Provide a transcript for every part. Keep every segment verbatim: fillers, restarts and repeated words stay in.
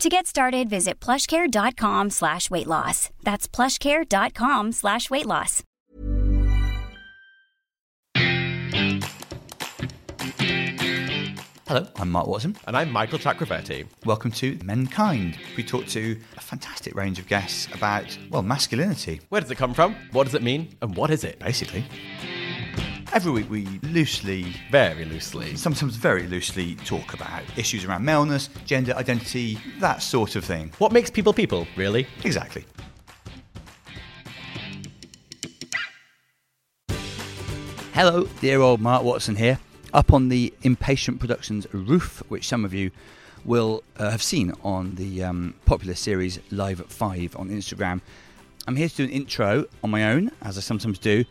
To get started, visit plushcare.com slash weight loss. That's plushcare.com slash weight loss. Hello, I'm Mark Watson. And I'm Michael Chakraverty. Welcome to Mankind. We talk to a fantastic range of guests about, well, masculinity. Where does it come from? What does it mean? And what is it, basically? Every week we loosely, very loosely, sometimes very loosely talk about issues around maleness, gender identity, that sort of thing. What makes people people, really? Exactly. Hello, dear old Mark Watson here, up on the Impatient Productions roof, which some of you will uh, have seen on the um, popular series Live at Five on Instagram. I'm here to do an intro on my own, as I sometimes do,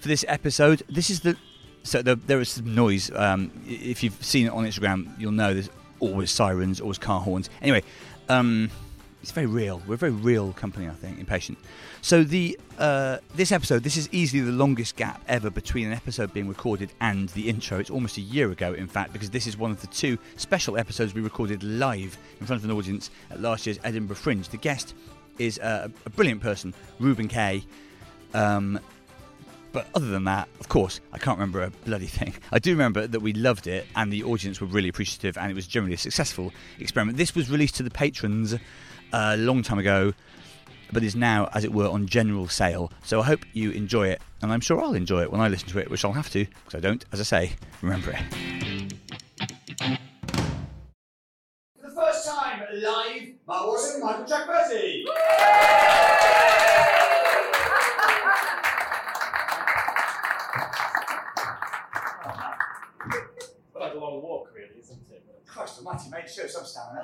for this episode. This is the so the, there is some noise. Um, if you've seen it on Instagram, you'll know there's always sirens, always car horns. Anyway, um, it's very real. We're a very real company, I think. Impatient. So the uh, this episode, this is easily the longest gap ever between an episode being recorded and the intro. It's almost a year ago, in fact, because this is one of the two special episodes we recorded live in front of an audience at last year's Edinburgh Fringe. The guest is uh, a brilliant person, Reuben Kaye. Um, But other than that, of course, I can't remember a bloody thing. I do remember that we loved it and the audience were really appreciative and it was generally a successful experiment. This was released to the patrons a long time ago, but is now, as it were, on general sale. So I hope you enjoy it, and I'm sure I'll enjoy it when I listen to it, which I'll have to, because I don't, as I say, remember it. For the first time live, Mark Watson and Michael Chakraverty. Christ almighty, mate, show some stamina.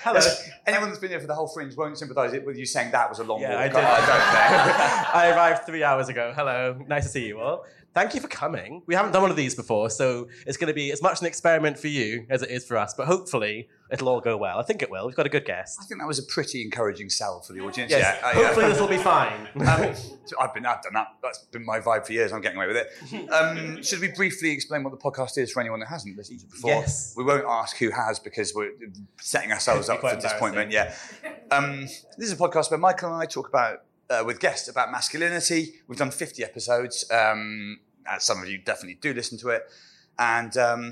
Hello. Anyone that's been here for the whole Fringe won't sympathise with you saying that was a long yeah, walk. I did. I, I arrived three hours ago. Hello. Nice to see you all. Thank you for coming. We haven't done one of these before, so it's going to be as much an experiment for you as it is for us, but hopefully it'll all go well. I think it will. We've got a good guest. I think that was a pretty encouraging sell for the audience. Yes. Yeah. Uh, hopefully yeah. This will be fine. um, so I've been, I've done that. That's been my vibe for years. I'm getting away with it. Um, should we briefly explain what the podcast is for anyone that hasn't listened to it before? Yes. We won't ask who has because we're setting ourselves up for disappointment. Yeah. Um, this is a podcast where Michael and I talk about Uh, with guests about masculinity. We've done fifty episodes. Um, as some of you definitely do listen to it. And, um,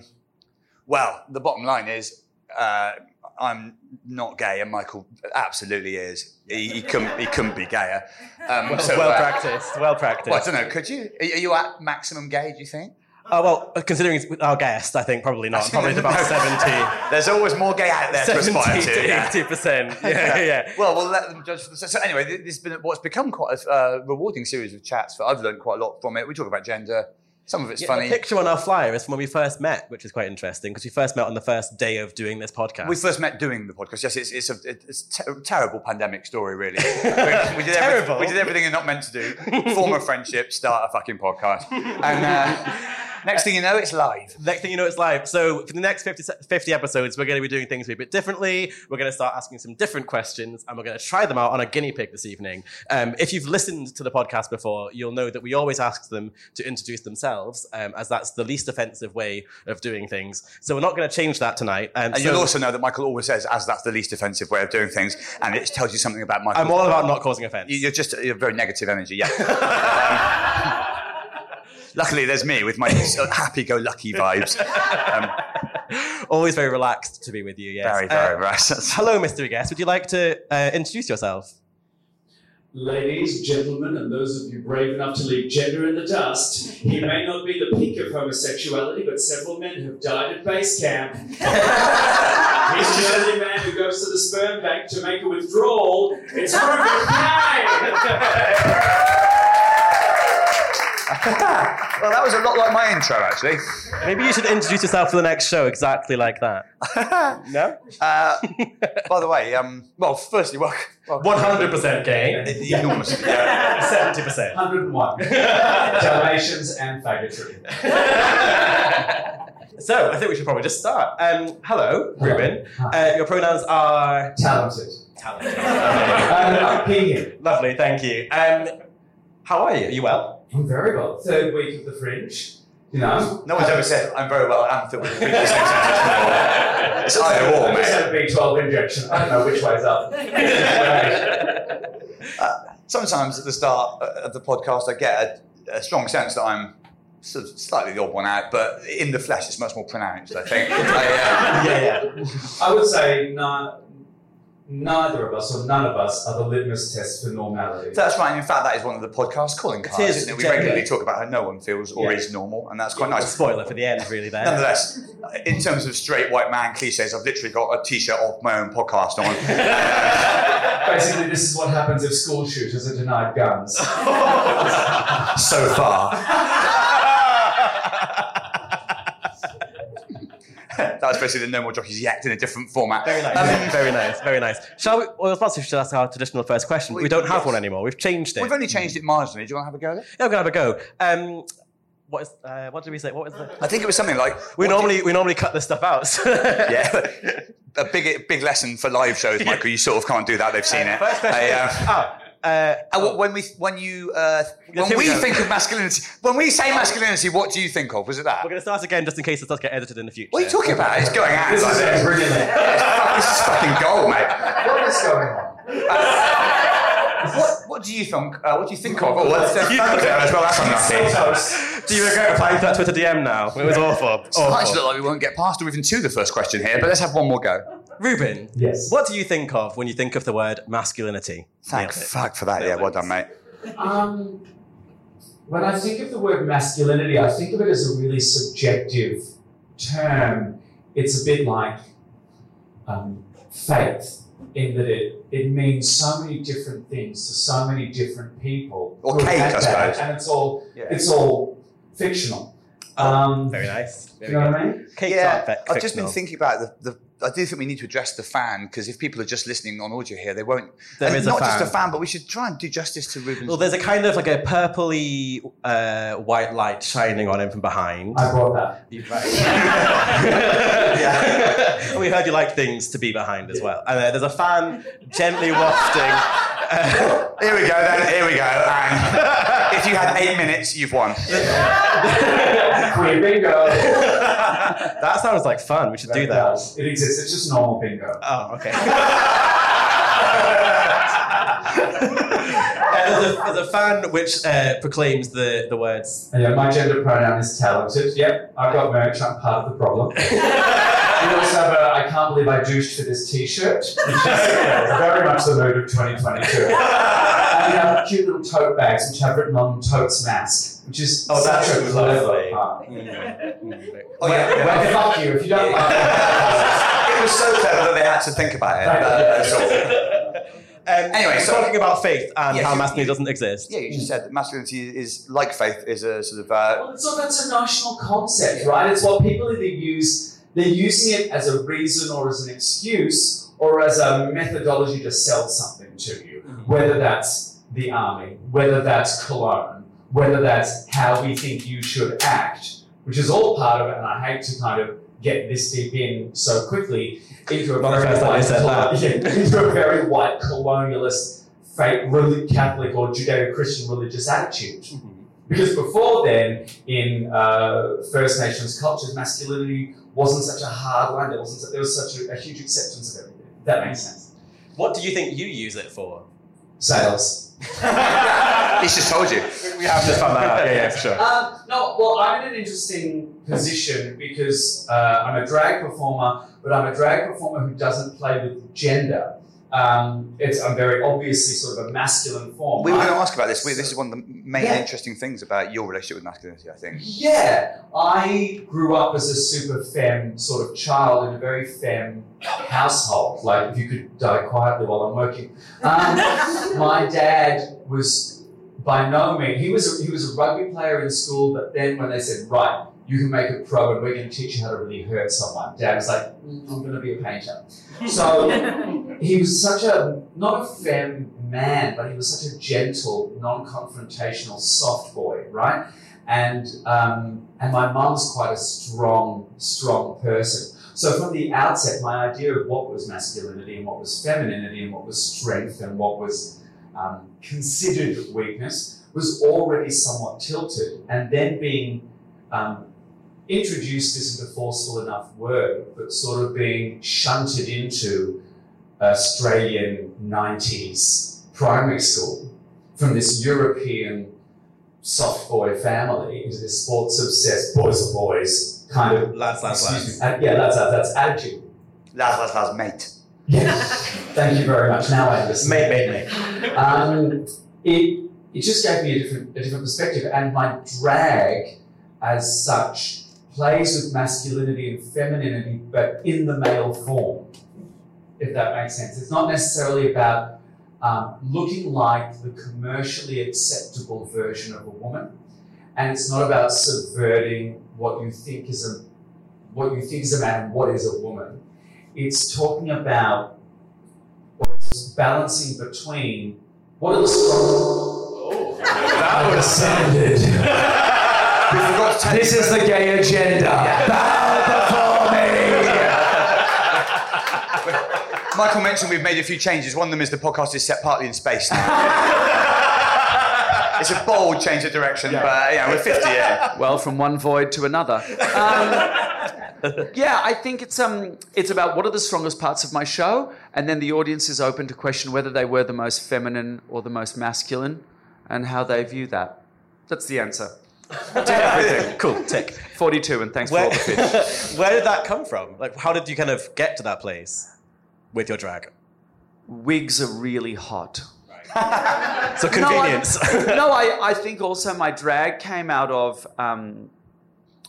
well, the bottom line is uh, I'm not gay, and Michael absolutely is. He, he, couldn't, he couldn't be gayer. Um, well so, well uh, practiced, well practiced. Well, I don't know, could you? Are, are you at maximum gay, do you think? Oh, uh, well, considering our guest, I think probably not. Probably about seventy. The's always more gay out there to aspire to. Yeah. eighty percent. Yeah, okay. yeah. Well, we'll let them judge for themselves. So, so anyway, this has been what's become quite a uh, rewarding series of chats. But I've learned quite a lot from it. We talk about gender. Some of it's yeah, funny. The picture on our flyer is from when we first met, which is quite interesting, because we first met on the first day of doing this podcast. We first met doing the podcast, yes. It's, it's a, it's a ter- terrible pandemic story, really. We, we did terrible? Every, we did everything you're not meant to do. Form a friendship, start a fucking podcast. And uh, next thing you know, it's live. Next thing you know, it's live. So for the next fifty, fifty episodes, we're going to be doing things a bit differently. We're going to start asking some different questions, and we're going to try them out on a guinea pig this evening. Um, if you've listened to the podcast before, you'll know that we always ask them to introduce themselves. Um, as that's the least offensive way of doing things. So we're not going to change that tonight. Um, and so you'll also know that Michael always says, as that's the least offensive way of doing things, and it tells you something about Michael. I'm all about not causing offence. You're just you're very negative energy, yeah. um, luckily, there's me with my happy-go-lucky vibes. Um, Always very relaxed to be with you, yes. Very, very um, relaxed. Hello, mystery guest. Would you like to uh, introduce yourself? ladies, gentlemen, and those of you brave enough to leave gender in the dust, he may not be the peak of homosexuality, but several men have died at base camp. He's the only man who goes to the sperm bank to make a withdrawal. It's Reuben Kaye! Well, that was a lot like my intro, actually. Maybe you should introduce yourself for the next show exactly like that. No? Uh, by the way, um, well, firstly, welcome. one hundred percent gay. Enormous. Yeah. seventy percent. one hundred one. Dalmatians and faggotry. So, I think we should probably just start. Um, hello, hello, Reuben. Uh, your pronouns are... Talented. Talented. I'm P. Lovely, thank you. Um, how are you? Are you well? I'm very well. Third week of the Fringe, you know. No one's ever said, I'm very well, I'm third week of the Fringe. It's either or, mate. I just had a B twelve injection. I don't know which way's up. uh, sometimes at the start of the podcast, I get a, a strong sense that I'm sort of slightly the odd one out, but in the flesh, it's much more pronounced, I think. I, uh, yeah, yeah. I would say, no. Neither of us, or none of us, are the litmus test for normality. That's right. In fact, that is one of the podcast calling cards, it is, isn't it? We regularly talk about how no one feels or yeah. is normal, and that's quite yeah, nice. Spoiler for the end, really, there. Nonetheless, in terms of straight white man cliches, I've literally got a T-shirt off my own podcast on. Basically, this is what happens if school shooters are denied guns. So far. That's basically the No More Jockeys Yacked in a different format. Very nice, um, very nice, very nice. Shall we, well, I was about to ask our traditional first question, but we don't have one anymore. We've changed it. We've only changed it marginally. Do you want to have a go at it? Yeah, we're going to have a go. Um, what, is, uh, what did we say? What was the... I think it was something like... We normally you... we normally cut this stuff out. So. Yeah. A big big lesson for live shows, Michael. You sort of can't do that. They've seen uh, it. First question. I, um... oh. Uh, oh. When we when you uh, when yes, we, we think of masculinity, when we say masculinity, what do you think of? Was it that? We're going to start again just in case it does get edited in the future. What are you talking about? It's going out. This like is it. Brilliant. This is fucking gold, mate. What is going on? Uh, what What do you think? Uh, what do you think of? Oh, well, you think as well. That's unlucky. Do you regret applying to that Twitter D M now? It was awful. It starts to look like we won't get past or even to the first question here, but let's have one more go. Reuben, yes. What do you think of when you think of the word masculinity? Thank fuck for that, yeah, well done, mate. Um, when I think of the word masculinity, I think of it as a really subjective term. It's a bit like um, faith, in that it, it means so many different things to so many different people. Or cake, I suppose. And it's all, yeah. it's all fictional. Um, Very nice. Very do you know good. What I mean? Cake's yeah, fe- I've just been thinking about the... the I do think we need to address the fan, because if people are just listening on audio here, they won't. There is a fan. Not just a fan, but we should try and do justice to Reuben. Well, there's a kind of like a purpley uh, white light shining on him from behind. I brought that. You yeah. We heard you like things to be behind as well. And uh, there's a fan gently wafting. Uh, here we go, then. Here we go. And if you had eight minutes, you've won. Queen bingo. That sounds like fun. We should that do that. Does. It exists. It's just normal bingo. Oh, okay. uh, there's, a, there's a fan which uh, proclaims the, the words. Yeah, my gender pronoun is talented. Yep, I've got merch. I'm part of the problem. We also have a, I can't believe I douched for this T-shirt, which is uh, very much the mood of twenty twenty-two. And we have cute little tote bags, which have written on totes mask, which is oh, such that's a lovely part. Oh yeah, well, fuck you if you don't like it. It was so clever that they had to think about it. Uh, um, anyway, so talking about faith and yeah, how masculinity doesn't exist. Yeah, you just said that masculinity is like faith is a sort of. Uh, well, it's not that's a notional concept, right? It's what people either use. They're using it as a reason or as an excuse or as a methodology to sell something to you, whether that's the army, whether that's cologne, whether that's how we think you should act, which is all part of it. And I hate to kind of get this deep in so quickly into a very, white, col- yeah, into a very white colonialist, fake, really Catholic or Judeo-Christian religious attitude. Mm-hmm. Because before then, in uh, First Nations cultures, masculinity wasn't such a hard line. There wasn't such, there was such a, a huge acceptance of everything. That makes sense. What do you think you use it for? Sales. He's just told you. We have just found that out. Yeah, yeah, for sure. Um, no, well, I'm in an interesting position because uh, I'm a drag performer, but I'm a drag performer who doesn't play with gender. Um, it's a very obviously sort of a masculine form. We were going to ask about this. We, this is one of the main yeah. interesting things about your relationship with masculinity, I think. Yeah. I grew up as a super femme sort of child in a very femme household. Like, if you could die quietly while I'm working. Um, my dad was by no means... He was, a, he was a rugby player in school, but then when they said, right, you can make a pro and we're going to teach you how to really hurt someone, Dad was like, mm, I'm going to be a painter. So... He was such a, not a femme man, but he was such a gentle, non-confrontational, soft boy, right? And um, and my mum's quite a strong, strong person. So from the outset, my idea of what was masculinity and what was femininity and what was strength and what was um, considered weakness was already somewhat tilted. And then being um, introduced isn't a forceful enough word, but sort of being shunted into Australian nineties primary school from this European soft boy family into this sports obsessed boys are boys kind of lads, lads, lads. Me, ad, yeah, lads, lads, lads, attitude. Lads, lads, lads, mate. Yes, thank you very much. Now I understand. Mate, mate, mate. Um, it it just gave me a different a different perspective, and my drag as such plays with masculinity and femininity, but in the male form. If that makes sense. It's not necessarily about um, looking like the commercially acceptable version of a woman, and it's not about subverting what you think is a what you think is a man and what is a woman. It's talking about or it's balancing between what are the strong... Oh, that would have sounded. This is the gay agenda. Bow before me. Michael mentioned we've made a few changes. One of them is the podcast is set partly in space now. It's a bold change of direction, yeah. but yeah, we're fifty, yeah. Well, from one void to another. Um, yeah, I think it's um, it's about what are the strongest parts of my show, and then the audience is open to question whether they were the most feminine or the most masculine, and how they view that. That's the answer. Tick everything. Cool. Tick. forty-two, and thanks where, for all the fish. Where did that come from? Like, how did you kind of get to that place? With your drag? Wigs are really hot. Right. So convenience. No, I, no I, I think also my drag came out of... Um,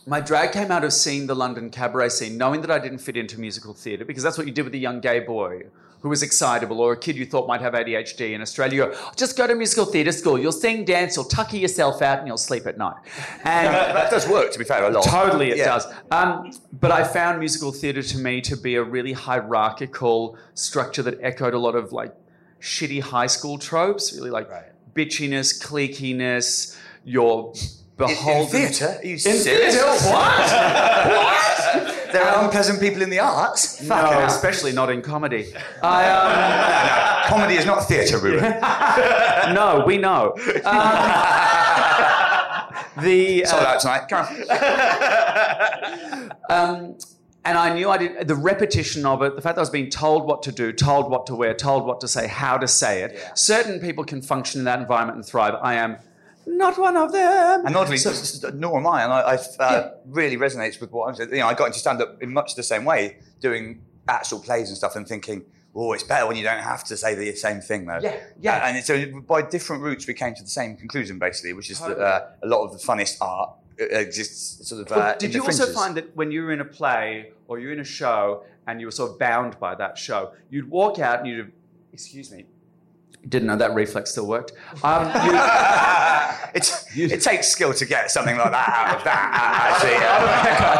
my drag came out of seeing the London cabaret scene, knowing that I didn't fit into musical theatre, because that's what you did with a young gay boy who was excitable, or a kid you thought might have A D H D in Australia. You go, just go to musical theatre school. You'll sing, dance, you'll tucker yourself out, and you'll sleep at night. And that, that does work, to be fair, a lot. Totally, it yeah. does. Um, but I found musical theatre to me to be a really hierarchical structure that echoed a lot of like shitty high school tropes, really like right. bitchiness, cliquiness, your... Beholden. In, in theatre? Are you serious? In theatre? What? What? There are um, unpleasant people in the arts. No, no, especially not in comedy. I, um, no, no, comedy is not theatre, Reuben. No, we know. Um, the uh, sold out tonight. Come on. um, And I knew I did the repetition of it, the fact that I was being told what to do, told what to wear, told what to say, how to say it. Yeah. Certain people can function in that environment and thrive. I am. Not one of them. And oddly, so, nor am I. And I, I uh, yeah. really resonates with what I'm saying. You know, I got into stand-up in much the same way, doing actual plays and stuff, and thinking, oh, it's better when you don't have to say the same thing, though. Yeah, yeah. Uh, and so by different routes, we came to the same conclusion, basically, which is totally. that uh, a lot of the funnest art exists sort of uh, well, Did in you the also find that when you were in a play or you were in a show and you were sort of bound by that show, you'd walk out and you'd, excuse me, didn't know that reflex still worked. Um, you, it takes skill to get something like that out of that.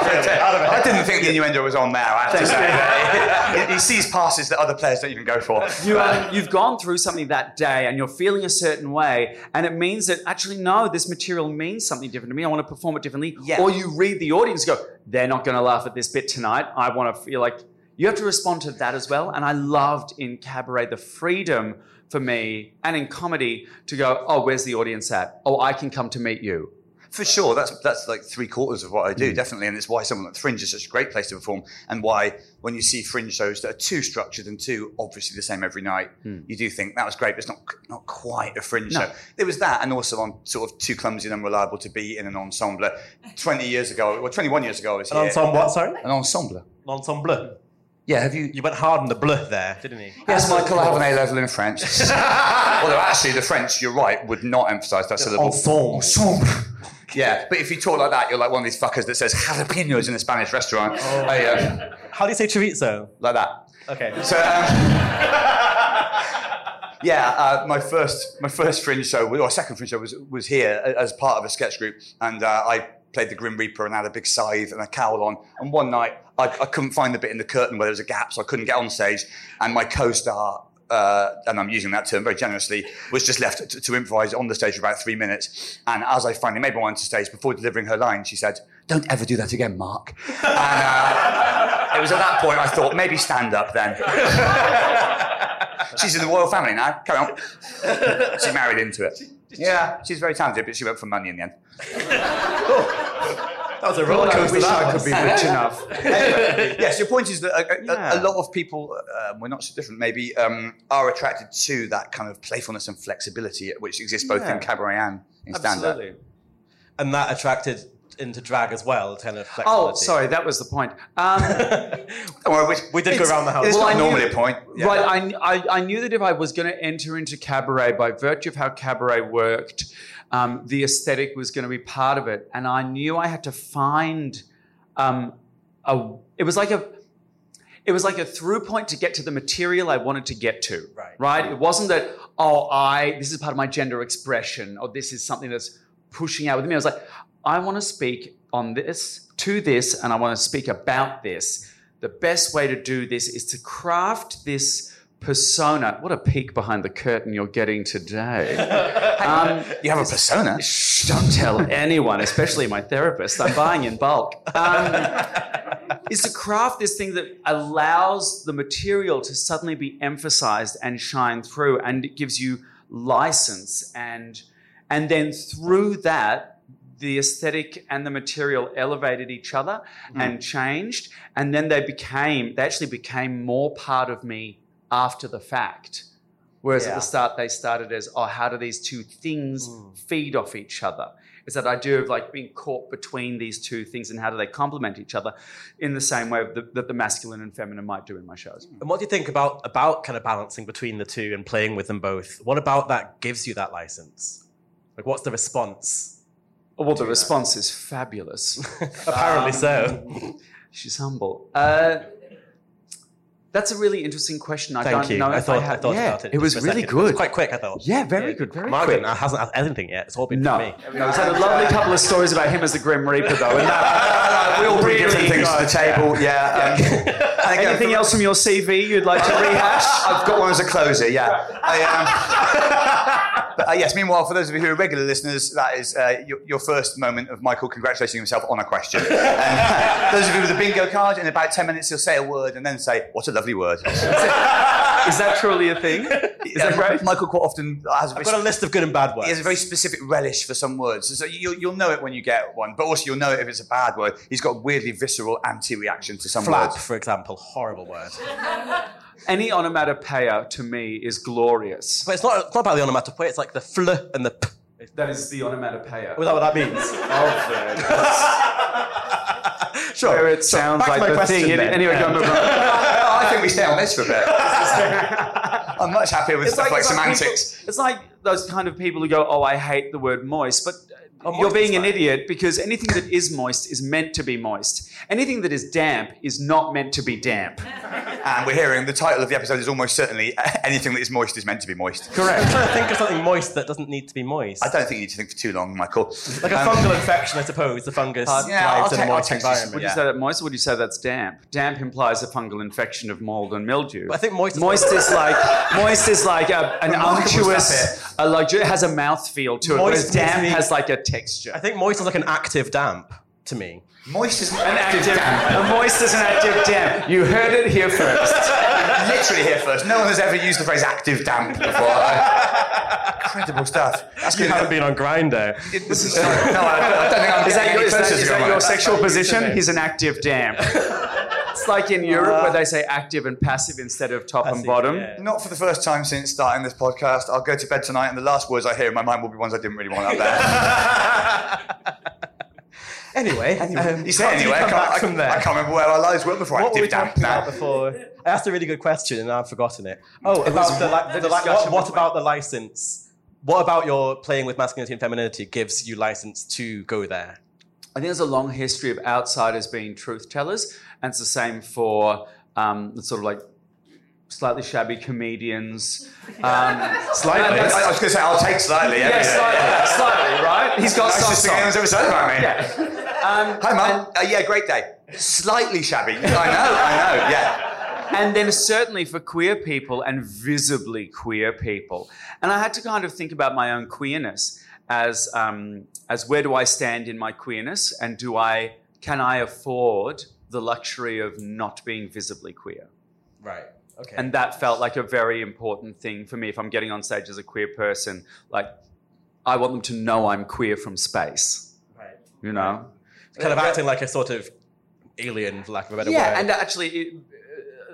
Actually, um, I didn't think the innuendo was on there. I have to say, he sees passes that other players don't even go for. You, um, you've gone through something that day, and you're feeling a certain way, and it means that actually no, this material means something different to me. I want to perform it differently. Yeah. Or you read the audience, and go, they're not going to laugh at this bit tonight. I want to feel like you have to respond to that as well. And I loved in cabaret the freedom. For me, and in comedy, to go, oh, where's the audience at? Oh, I can come to meet you. For sure, that's that's like three quarters of what I do, mm. definitely, and it's why something like Fringe is such a great place to perform, and why when you see Fringe shows that are too structured and too obviously the same every night, mm. you do think, that was great, but it's not not quite a Fringe no. show. There was that, and also I'm sort of too clumsy and unreliable to be in an ensemble. twenty years ago, or twenty-one years ago I was an here. Ensemble, sorry? An ensemble. An ensemble. Yeah, have you... You went hard on the bluff there, didn't he? Yes, Michael, I have an A-level in French. Although, actually, the French, you're right, would not emphasise that syllable. Ensemble. Yeah, but if you talk like that, you're like one of these fuckers that says jalapenos in a Spanish restaurant. Oh. I, um, How do you say chorizo? Like that. Okay. So, um, yeah, uh, my first my first Fringe show, or second Fringe show, was, was here as part of a sketch group, and uh, I... played the Grim Reaper and had a big scythe and a cowl on. And one night, I, I couldn't find the bit in the curtain where there was a gap, so I couldn't get on stage. And my co-star, uh, and I'm using that term very generously, was just left to, to improvise on the stage for about three minutes. And as I finally made my way onto stage, before delivering her line, she said, "Don't ever do that again, Mark." And uh, it was at that point I thought, maybe stand up then. She's in the royal family now, carry on. She married into it. Yeah, she's very talented, but she went for money in the end. Oh, that was a roller coaster. I wish I could be rich enough. Anyway, yes, your point is that a, a, yeah. a lot of people, um, we're not so different maybe, um, are attracted to that kind of playfulness and flexibility which exists both yeah. in cabaret and in stand-up. Absolutely. And that attracted into drag as well, kind of flexibility. Oh, sorry, that was the point. Um, well, we, we did go around the house. It's well, not I normally that, a point. Yeah. Right, I, I, I knew that if I was going to enter into cabaret, by virtue of how cabaret worked, um, the aesthetic was going to be part of it. And I knew I had to find um, a... It was like a... It was like a through point to get to the material I wanted to get to, right? right? It wasn't that, oh, I... This is part of my gender expression, or this is something that's pushing out with me. I was like... I want to speak on this, to this, and I want to speak about this. The best way to do this is to craft this persona. What a peek behind the curtain you're getting today. Um, you have a persona? Shh, don't tell anyone, especially my therapist. I'm buying in bulk. Um, is to craft this thing that allows the material to suddenly be emphasised and shine through, and it gives you licence. And, and then through that, the aesthetic and the material elevated each other mm. and changed, and then they became, they actually became more part of me after the fact. Whereas yeah. at the start they started as, oh, how do these two things mm. feed off each other? It's that idea of like being caught between these two things and how do they complement each other in the same way that the, the masculine and feminine might do in my shows. And what do you think about, about kind of balancing between the two and playing with them both? What about that gives you that license? Like what's the response? Well, the response is fabulous. Apparently um, so. She's humble. Uh, that's a really interesting question. I Thank don't you. know I if thought, I, had, I thought yeah, about it. It was really second. good. It was quite quick, I thought. Yeah, very yeah. good, very Margaret quick. Margaret hasn't asked anything yet. It's all been no. for me. No, we've had a lovely couple of stories about him as the Grim Reaper, though. And that, we all bring really different things God. to the table. Yeah. yeah. Um, yeah. Anything else from your C V you'd like to rehash? I've got one as a closer, yeah. I, um, But uh, yes, meanwhile, for those of you who are regular listeners, that is uh, your, your first moment of Michael congratulating himself on a question. And uh, those of you with a bingo card, in about ten minutes, he'll say a word and then say, "What a lovely word." Is that truly a thing? Is yeah, that right? Michael quite often has a, I've got a list of good and bad words. He has a very specific relish for some words. So you, you'll know it when you get one, but also you'll know it if it's a bad word. He's got a weirdly visceral anti-reaction to some Flap, words. Flap, for example, horrible word. Any onomatopoeia to me is glorious. But it's not, it's not about the onomatopoeia, it's like the fl and the p. That is the onomatopoeia. Well, is that what that means? Oh, fair enough. Sure. Where it so sounds like the question, thing. Then. Anyway, go on. I think we stay on this for a bit. I'm much happier with it's stuff like, like semantics. Like people, it's like those kind of people who go, oh, I hate the word moist, but oh, moist you're being an like... idiot because anything that is moist is meant to be moist. Anything that is damp is not meant to be damp. And we're hearing the title of the episode is almost certainly anything that is moist is meant to be moist. Correct. I'm trying to think of something moist that doesn't need to be moist. I don't think you need to think for too long, Michael. Like a um, fungal infection, I suppose. The fungus uh, yeah, lives take, in a moist environment. Would yeah. you say that moist or would you say that's damp? Damp implies a fungal infection of mould and mildew. But I think moist is... Moist is like, moist is like a, an unctuous... A luxury, it has a mouthfeel to it, whereas damp has like a texture. I think moist is like an active damp to me. Moist is an active damp. Moist is an active damp. You heard it here first. Literally here first. No one has ever used the phrase active damp before. Incredible stuff. That's you haven't been on Grindr. It, this is, no, I don't, I don't think I'm is that your, is that, is that your sexual position? He's an active damp. It's like in Europe uh, where they say active and passive instead of top passive, and bottom. Yeah. Not for the first time since starting this podcast. I'll go to bed tonight and the last words I hear in my mind will be ones I didn't really want out there. Anyway, anyway um, you said anyway. I can't, I, from there. I can't remember where our lives were before. What I were we talking now. about before? I asked a really good question and I've forgotten it. Oh, it about the, li- the, the li- what, what about the license? What about your playing with masculinity and femininity gives you license to go there? I think there's a long history of outsiders being truth tellers, and it's the same for um, sort of like slightly shabby comedians. Um, slightly? I, I was going to say, I'll take slightly. Yeah, yeah slightly, yeah. slightly, right? He's got soft socks. Nicest thing anyone's ever said about me. Yeah. Um, Hi, Mum. Uh, yeah, great day. Slightly shabby. I know, I know, yeah. And then certainly for queer people and visibly queer people. And I had to kind of think about my own queerness as um, as where do I stand in my queerness, and do I can I afford the luxury of not being visibly queer? Right. Okay. And that felt like a very important thing for me. If I'm getting on stage as a queer person, like I want them to know I'm queer from space. Right. You know? Right. Kind of acting like a sort of alien, for lack of a better yeah, word. Yeah, and actually... It,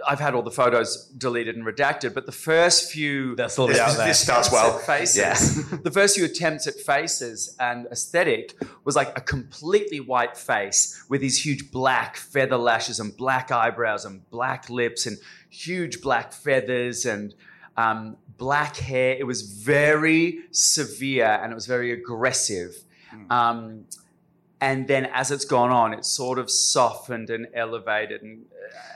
I've had all the photos deleted and redacted, but the first few... That's all this, there. This starts well. Faces, yeah. The first few attempts at faces and aesthetic was like a completely white face with these huge black feather lashes and black eyebrows and black lips and huge black feathers and um, black hair. It was very severe and it was very aggressive. Mm. Um, and then as it's gone on, it's sort of softened and elevated and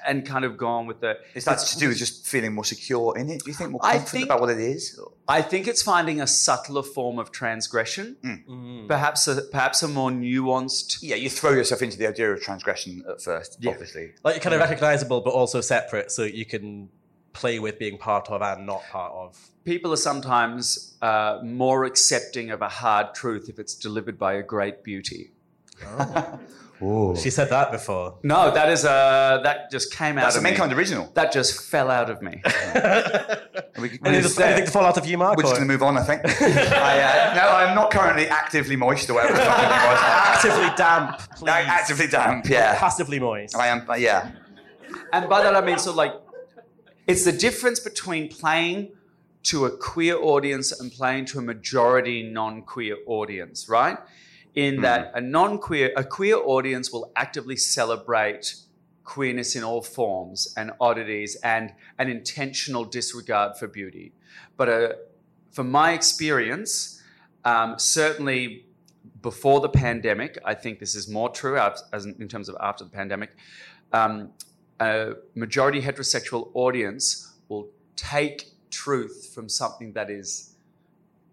and kind of gone with the... Is that to do with just feeling more secure in it? Do you think more confident think, about what it is? I think it's finding a subtler form of transgression, mm. Mm. perhaps a, perhaps a more nuanced... Yeah, you throw yourself into the idea of transgression at first, yeah. obviously. Like you're kind of yeah. recognisable but also separate, so you can play with being part of and not part of. People are sometimes uh, more accepting of a hard truth if it's delivered by a great beauty. Oh. Ooh. She said that before. No, that is a that just came out. That's of me. That's a Mankind original. That just fell out of me. we, anything to fall out of you, Mark? We're or? just going to move on, I think. I, uh, no, I'm not currently actively moist or whatever. Actively damp, please. No, actively damp, yeah. Passively moist. I am, yeah. And by that I mean, so like, it's the difference between playing to a queer audience and playing to a majority non-queer audience, right? In that a non-queer, a queer audience will actively celebrate queerness in all forms and oddities and an intentional disregard for beauty. But uh, from my experience, um, certainly before the pandemic, I think this is more true as, as in terms of after the pandemic, um, a majority heterosexual audience will take truth from something that is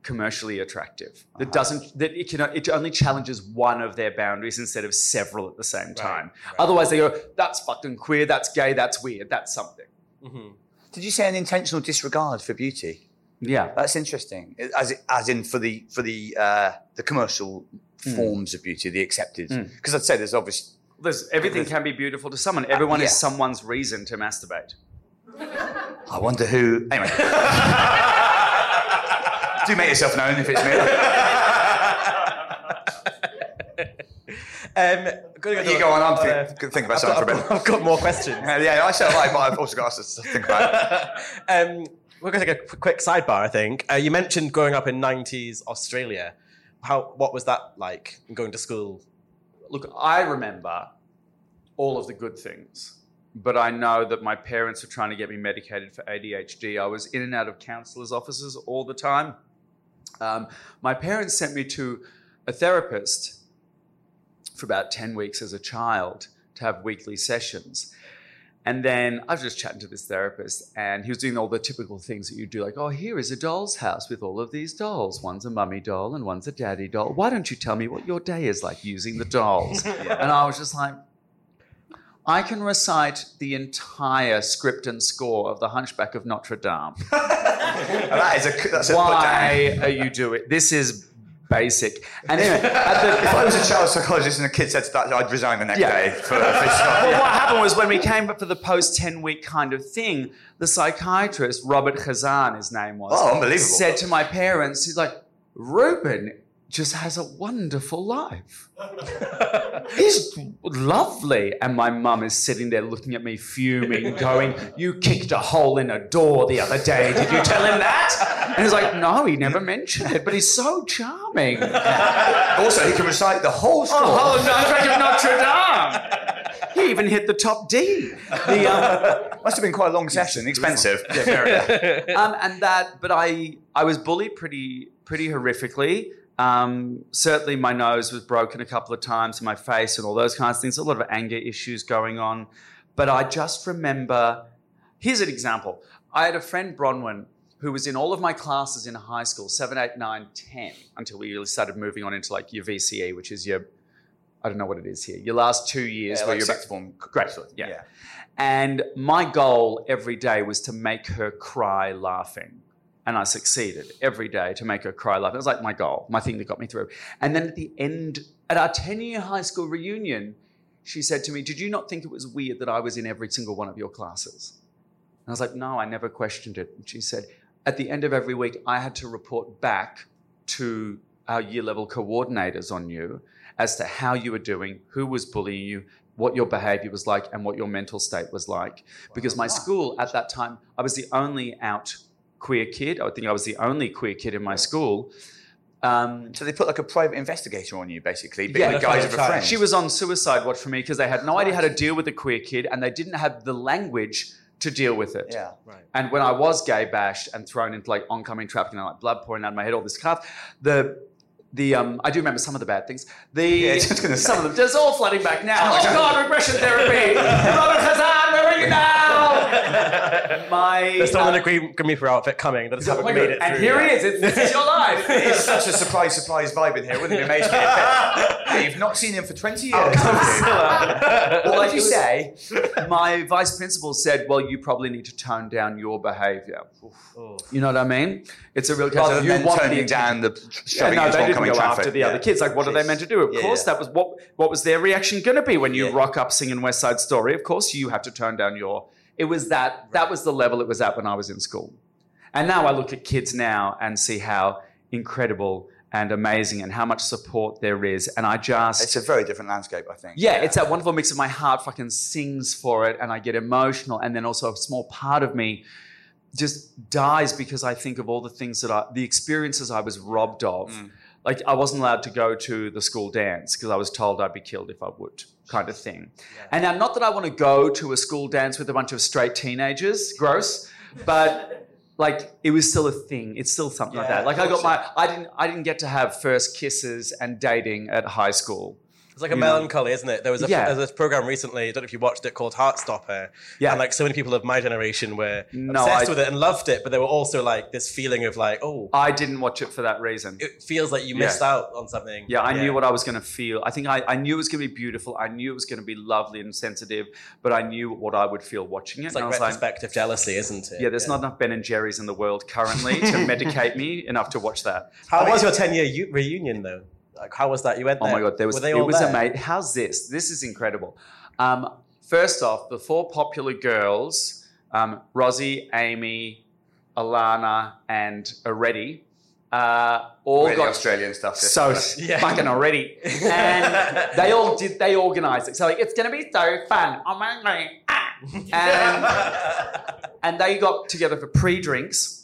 commercially attractive. That uh-huh. doesn't. That it can. It only challenges one of their boundaries instead of several at the same time. Right, right. Otherwise, they go, "That's fucking queer. That's gay. That's weird. That's something." Mm-hmm. Did you say an intentional disregard for beauty? Yeah, that's interesting. As it, as in for the for the uh, the commercial mm. forms of beauty, the accepted. Because mm. I'd say there's obviously there's everything there's, can be beautiful to someone. Everyone uh, yeah. is someone's reason to masturbate. I wonder who. Anyway. Do make yourself known if it's me. um, go you go on. I'm uh, think, think about I've something got, for a bit. I've got more questions. uh, yeah, I said like, but I've also got to think about it. um, we're going to take a quick sidebar. I think uh, you mentioned growing up in nineties Australia. How? What was that like? Going to school? Look, I remember all of the good things, but I know that my parents were trying to get me medicated for A D H D. I was in and out of counsellors' offices all the time. Um, my parents sent me to a therapist for about ten weeks as a child to have weekly sessions. And then I was just chatting to this therapist and he was doing all the typical things that you do, like, oh, here is a doll's house with all of these dolls. One's a mummy doll and one's a daddy doll. Why don't you tell me what your day is like using the dolls? Yeah. And I was just like, I can recite the entire script and score of The Hunchback of Notre Dame. That is a, that's a Why are you doing... This is basic. And anyway, at the, if I was a child psychologist and a kid said that, I'd resign the next yeah. day. For, for well, what happened was when we came up for the post-ten-week kind of thing, the psychiatrist, Robert Khazan, his name was, oh, unbelievable. said to my parents, he's like, Reuben just has a wonderful life. He's lovely. And my mum is sitting there looking at me, fuming, going, you kicked a hole in a door the other day. Did you tell him that? And he's like, no, he never mentioned it, but he's so charming. Also, he can recite the whole story. Oh, oh no, I'm trying to Notre Dame. He even hit the top D. The, um, must have been quite a long session, expensive. Yeah, fair enough. Um, and that, but I, I was bullied pretty, pretty horrifically. Um, certainly, my nose was broken a couple of times, and my face, and all those kinds of things. A lot of anger issues going on. But I just remember. Here's an example. I had a friend, Bronwyn, who was in all of my classes in high school, seven, eight, nine, ten, until we really started moving on into like your V C E, which is your. I don't know what it is here. Your last two years yeah, where like you're sixth back form. Great. Yeah. yeah. And my goal every day was to make her cry laughing. And I succeeded every day to make her cry laughing. It was like my goal, my thing that got me through. And then at the end, at our ten-year high school reunion, she said to me, did you not think it was weird that I was in every single one of your classes? And I was like, no, I never questioned it. And she said, at the end of every week, I had to report back to our year-level coordinators on you as to how you were doing, who was bullying you, what your behaviour was like, and what your mental state was like. Wow. Because my school at that time, I was the only out queer kid. I think I was the only queer kid in my school. Um, so they put like a private investigator on you, basically, being yeah, the guise of a friend. She was on Suicide Watch for me because they had no idea how to deal with a queer kid and they didn't have the language to deal with it. Yeah, right. And when I was gay bashed and thrown into like oncoming traffic and like blood pouring out of my head, all this stuff, the... The um, I do remember some of the bad things. The yeah, some say. of them. There's all flooding back now. Oh God, regression therapy. Robert Hazard, where are you now? My. There's not an green for outfit coming. That's how we made it. And through, here yeah. he is. It's, this is your life. It's such a surprise, surprise vibe in here. Wouldn't it amaze me? Hey, you've not seen him for twenty years. Oh, well, like you say, my vice principal said, "Well, you probably need to tone down your behaviour." Oh. You know what I mean? It's a real case. Rather than toning down the shoving yeah, no, go traffic. After the yeah. other kids. Like, what Jeez. are they meant to do? Of yeah, course, yeah. that was what what was their reaction going to be when you yeah. rock up singing West Side Story? Of course, you have to turn down your... It was that. Right. That was the level it was at when I was in school. And now I look at kids now and see how incredible and amazing and how much support there is. And I just... It's a very different landscape, I think. Yeah, yeah. It's that wonderful mix of my heart fucking sings for it and I get emotional, and then also a small part of me just dies because I think of all the things that I... The experiences I was robbed of... Mm. Like, I wasn't allowed to go to the school dance because I was told I'd be killed if I would, kind of thing. Yeah. And now, not that I want to go to a school dance with a bunch of straight teenagers, gross, but, like, it was still a thing. It's still something yeah, like that. Like, I got my... I didn't I didn't get to have first kisses and dating at high school. It's like a melancholy, isn't it? There was a yeah. there was this program recently, I don't know if you watched it, called Heartstopper. Yeah. And like so many people of my generation were no, obsessed I, with it and loved it, but they were also like this feeling of like, oh. I didn't watch it for that reason. It feels like you missed yeah. out on something. Yeah, I yeah. knew what I was going to feel. I think I, I knew it was going to be beautiful. I knew it was going to be lovely and sensitive, but I knew what I would feel watching it. It's like retrospective like, jealousy, isn't it? Yeah, there's yeah. not enough Ben and Jerry's in the world currently to medicate me enough to watch that. How was your ten-year reunion, though? Like, how was that? You went there. Oh, my God. There was, Were they all it was there? Amazing. How's this? This is incredible. Um, first off, the four popular girls, um, Rosie, Amy, Alana and Areti, uh, all really got... Australian stuff. So yeah. fucking Areti. And they all did, they organised it. So, like, it's going to be so fun. Oh, my God. Ah. And, and they got together for pre-drinks.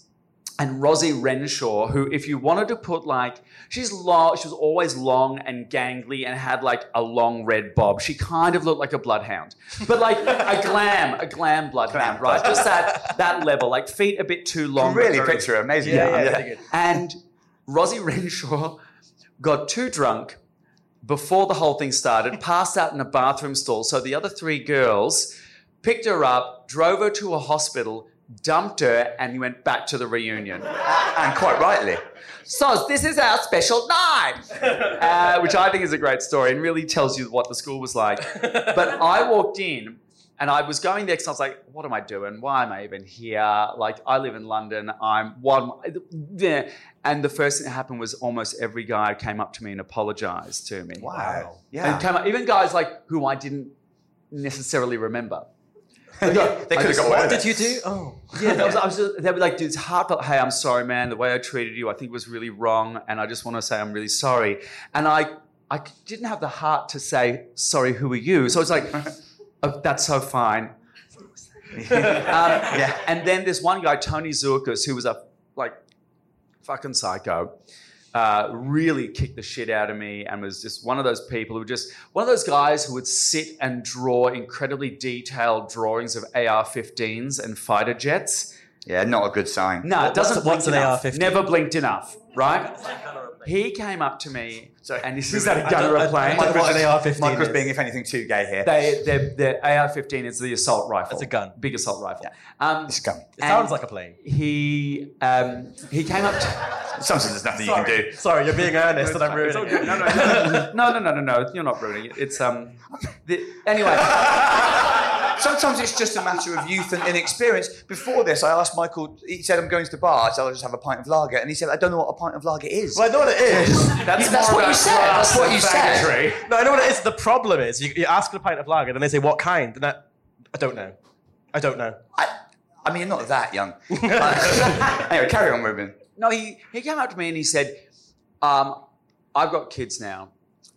And Rosie Renshaw, who, if you wanted to put like, she's long, she was always long and gangly and had like a long red bob. She kind of looked like a bloodhound, but like a glam, a glam bloodhound, right? Just that that level, like feet a bit too long. You really picture her, amazing. Yeah, yeah, yeah. yeah. And Rosie Renshaw got too drunk before the whole thing started, passed out in a bathroom stall. So the other three girls picked her up, drove her to a hospital, dumped her, and he went back to the reunion. And quite rightly. So this is our special night, uh, which I think is a great story and really tells you what the school was like. But I walked in and I was going there because I was like, what am I doing? Why am I even here? Like, I live in London. I'm one. And the first thing that happened was almost every guy came up to me and apologised to me. Wow. Yeah. And came up, even guys like who I didn't necessarily remember. They could have got away with it. What did you do? Oh. Yeah, I was, I was just, they were like, dude, it's heartfelt. Hey, I'm sorry, man. The way I treated you, I think was really wrong. And I just want to say I'm really sorry. And I I didn't have the heart to say, sorry, who are you? So I was like, oh, that's so fine. um, yeah. And then this one guy, Tony Zoukis, who was a, like, fucking psycho, uh, really kicked the shit out of me and was just one of those people who just, one of those guys who would sit and draw incredibly detailed drawings of A R fifteens and fighter jets. Yeah, not a good sign. No, what, it doesn't what's, blink what's enough. Never blinked enough, right? He came up to me Sorry, and he said, is that a gunner or a plane? Michael's being, if anything, too gay here. They, they're, they're, A R fifteen is the assault rifle. It's a gun. Big assault rifle. Yeah. Um, it's a gun. It sounds like a plane. He um, he came up to... Sometimes there's nothing Sorry. you can do. Sorry, you're being earnest and I'm ruining it. No, no, no, no, no, no, no. You're not ruining it. It's... um. The, anyway... Sometimes it's just a matter of youth and inexperience. Before this, I asked Michael, he said, I'm going to the bar, so I'll just have a pint of lager. And he said, I don't know what a pint of lager is. Well, I know what it is. That's, that's what you said. That's what you said. No, I know what it is. The problem is, you, you ask for a pint of lager, then they say, what kind? And I, I don't know. I don't know. I, I mean, you're not that young. But, anyway, carry on, Reuben. No, he, he came up to me and he said, um, I've got kids now,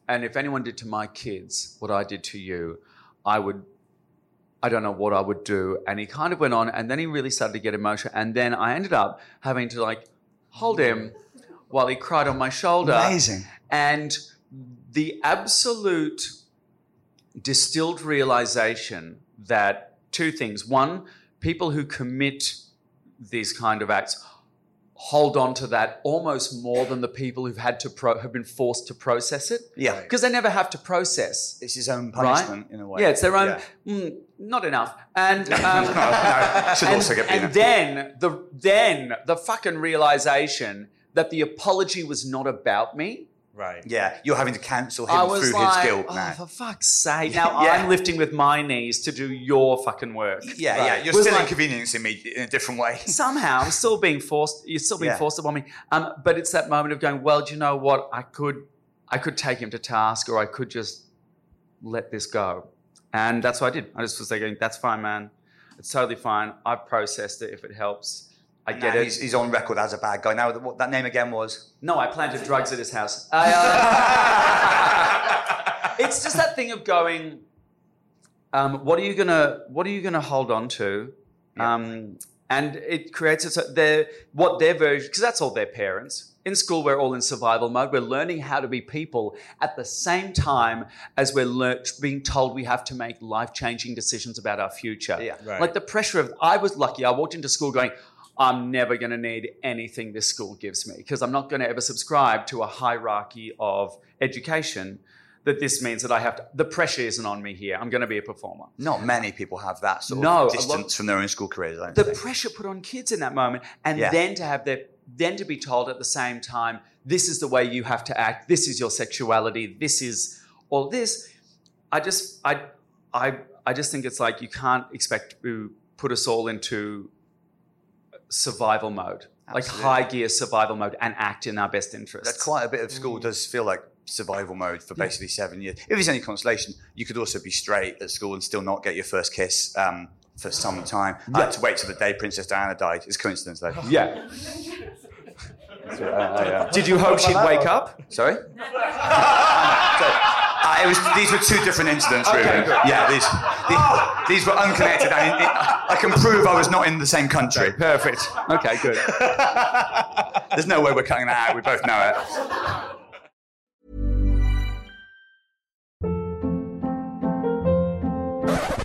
and if anyone did to my kids what I did to you, I would... I don't know what I would do. And he kind of went on, and then he really started to get emotional. And then I ended up having to, like, hold him while he cried on my shoulder. Amazing. And the absolute distilled realization that two things. One, people who commit these kind of acts hold on to that almost more than the people who've had to pro- have been forced to process it. Yeah. Because they never have to process. It's his own punishment, right? In a way. Yeah, it's their own, yeah. mm, not enough. And um, no, no, should and, also get and then the then the fucking realization that the apology was not about me. Right. Yeah, you're having to cancel him through like, his guilt, oh, man. Oh, for fuck's sake. Now yeah. I'm lifting with my knees to do your fucking work. Yeah, right. yeah. You're still like, inconveniencing me in a different way. Somehow I'm still being forced. You're still being yeah. forced upon me. Um, but it's that moment of going, well, do you know what? I could I could take him to task, or I could just let this go. And that's what I did. I just was like, going, that's fine, man. It's totally fine. I've processed it if it helps. I get nah, it. He's, he's on record as a bad guy. Now, what that name again was? No, I planted drugs at his house. I, uh, it's just that thing of going, um, what are you gonna, what are you gonna hold on to? Yeah. Um, and it creates a, so their what their version, because that's all their parents. In school, we're all in survival mode. We're learning how to be people at the same time as we're lear- being told we have to make life-changing decisions about our future. Yeah, right. Like the pressure of. I was lucky. I walked into school going, I'm never going to need anything this school gives me, because I'm not going to ever subscribe to a hierarchy of education that this means that I have to... The pressure isn't on me here. I'm going to be a performer. Not many people have that sort no, of distance lot, from their own school careers, I don't The think. Pressure put on kids in that moment, and yeah. then to have their... Then to be told at the same time, this is the way you have to act, this is your sexuality, this is all this. I just... I, I, I just think it's like you can't expect to put us all into... survival mode, Absolutely. Like high gear survival mode, and act in our best interests. That's quite a bit of school does feel like survival mode for basically yeah. seven years. If it's any consolation, you could also be straight at school and still not get your first kiss um, for some time. Yeah. I had to wait till the day Princess Diana died. It's coincidence though. Yeah. so, uh, yeah. Did you hope she'd wake up? Sorry? so, Uh, it was. These were two different incidents, okay, really. Good. Yeah, these, these these were unconnected. I, it, I can prove I was not in the same country. Okay, perfect. Okay, good. There's no way we're cutting that out. We both know it.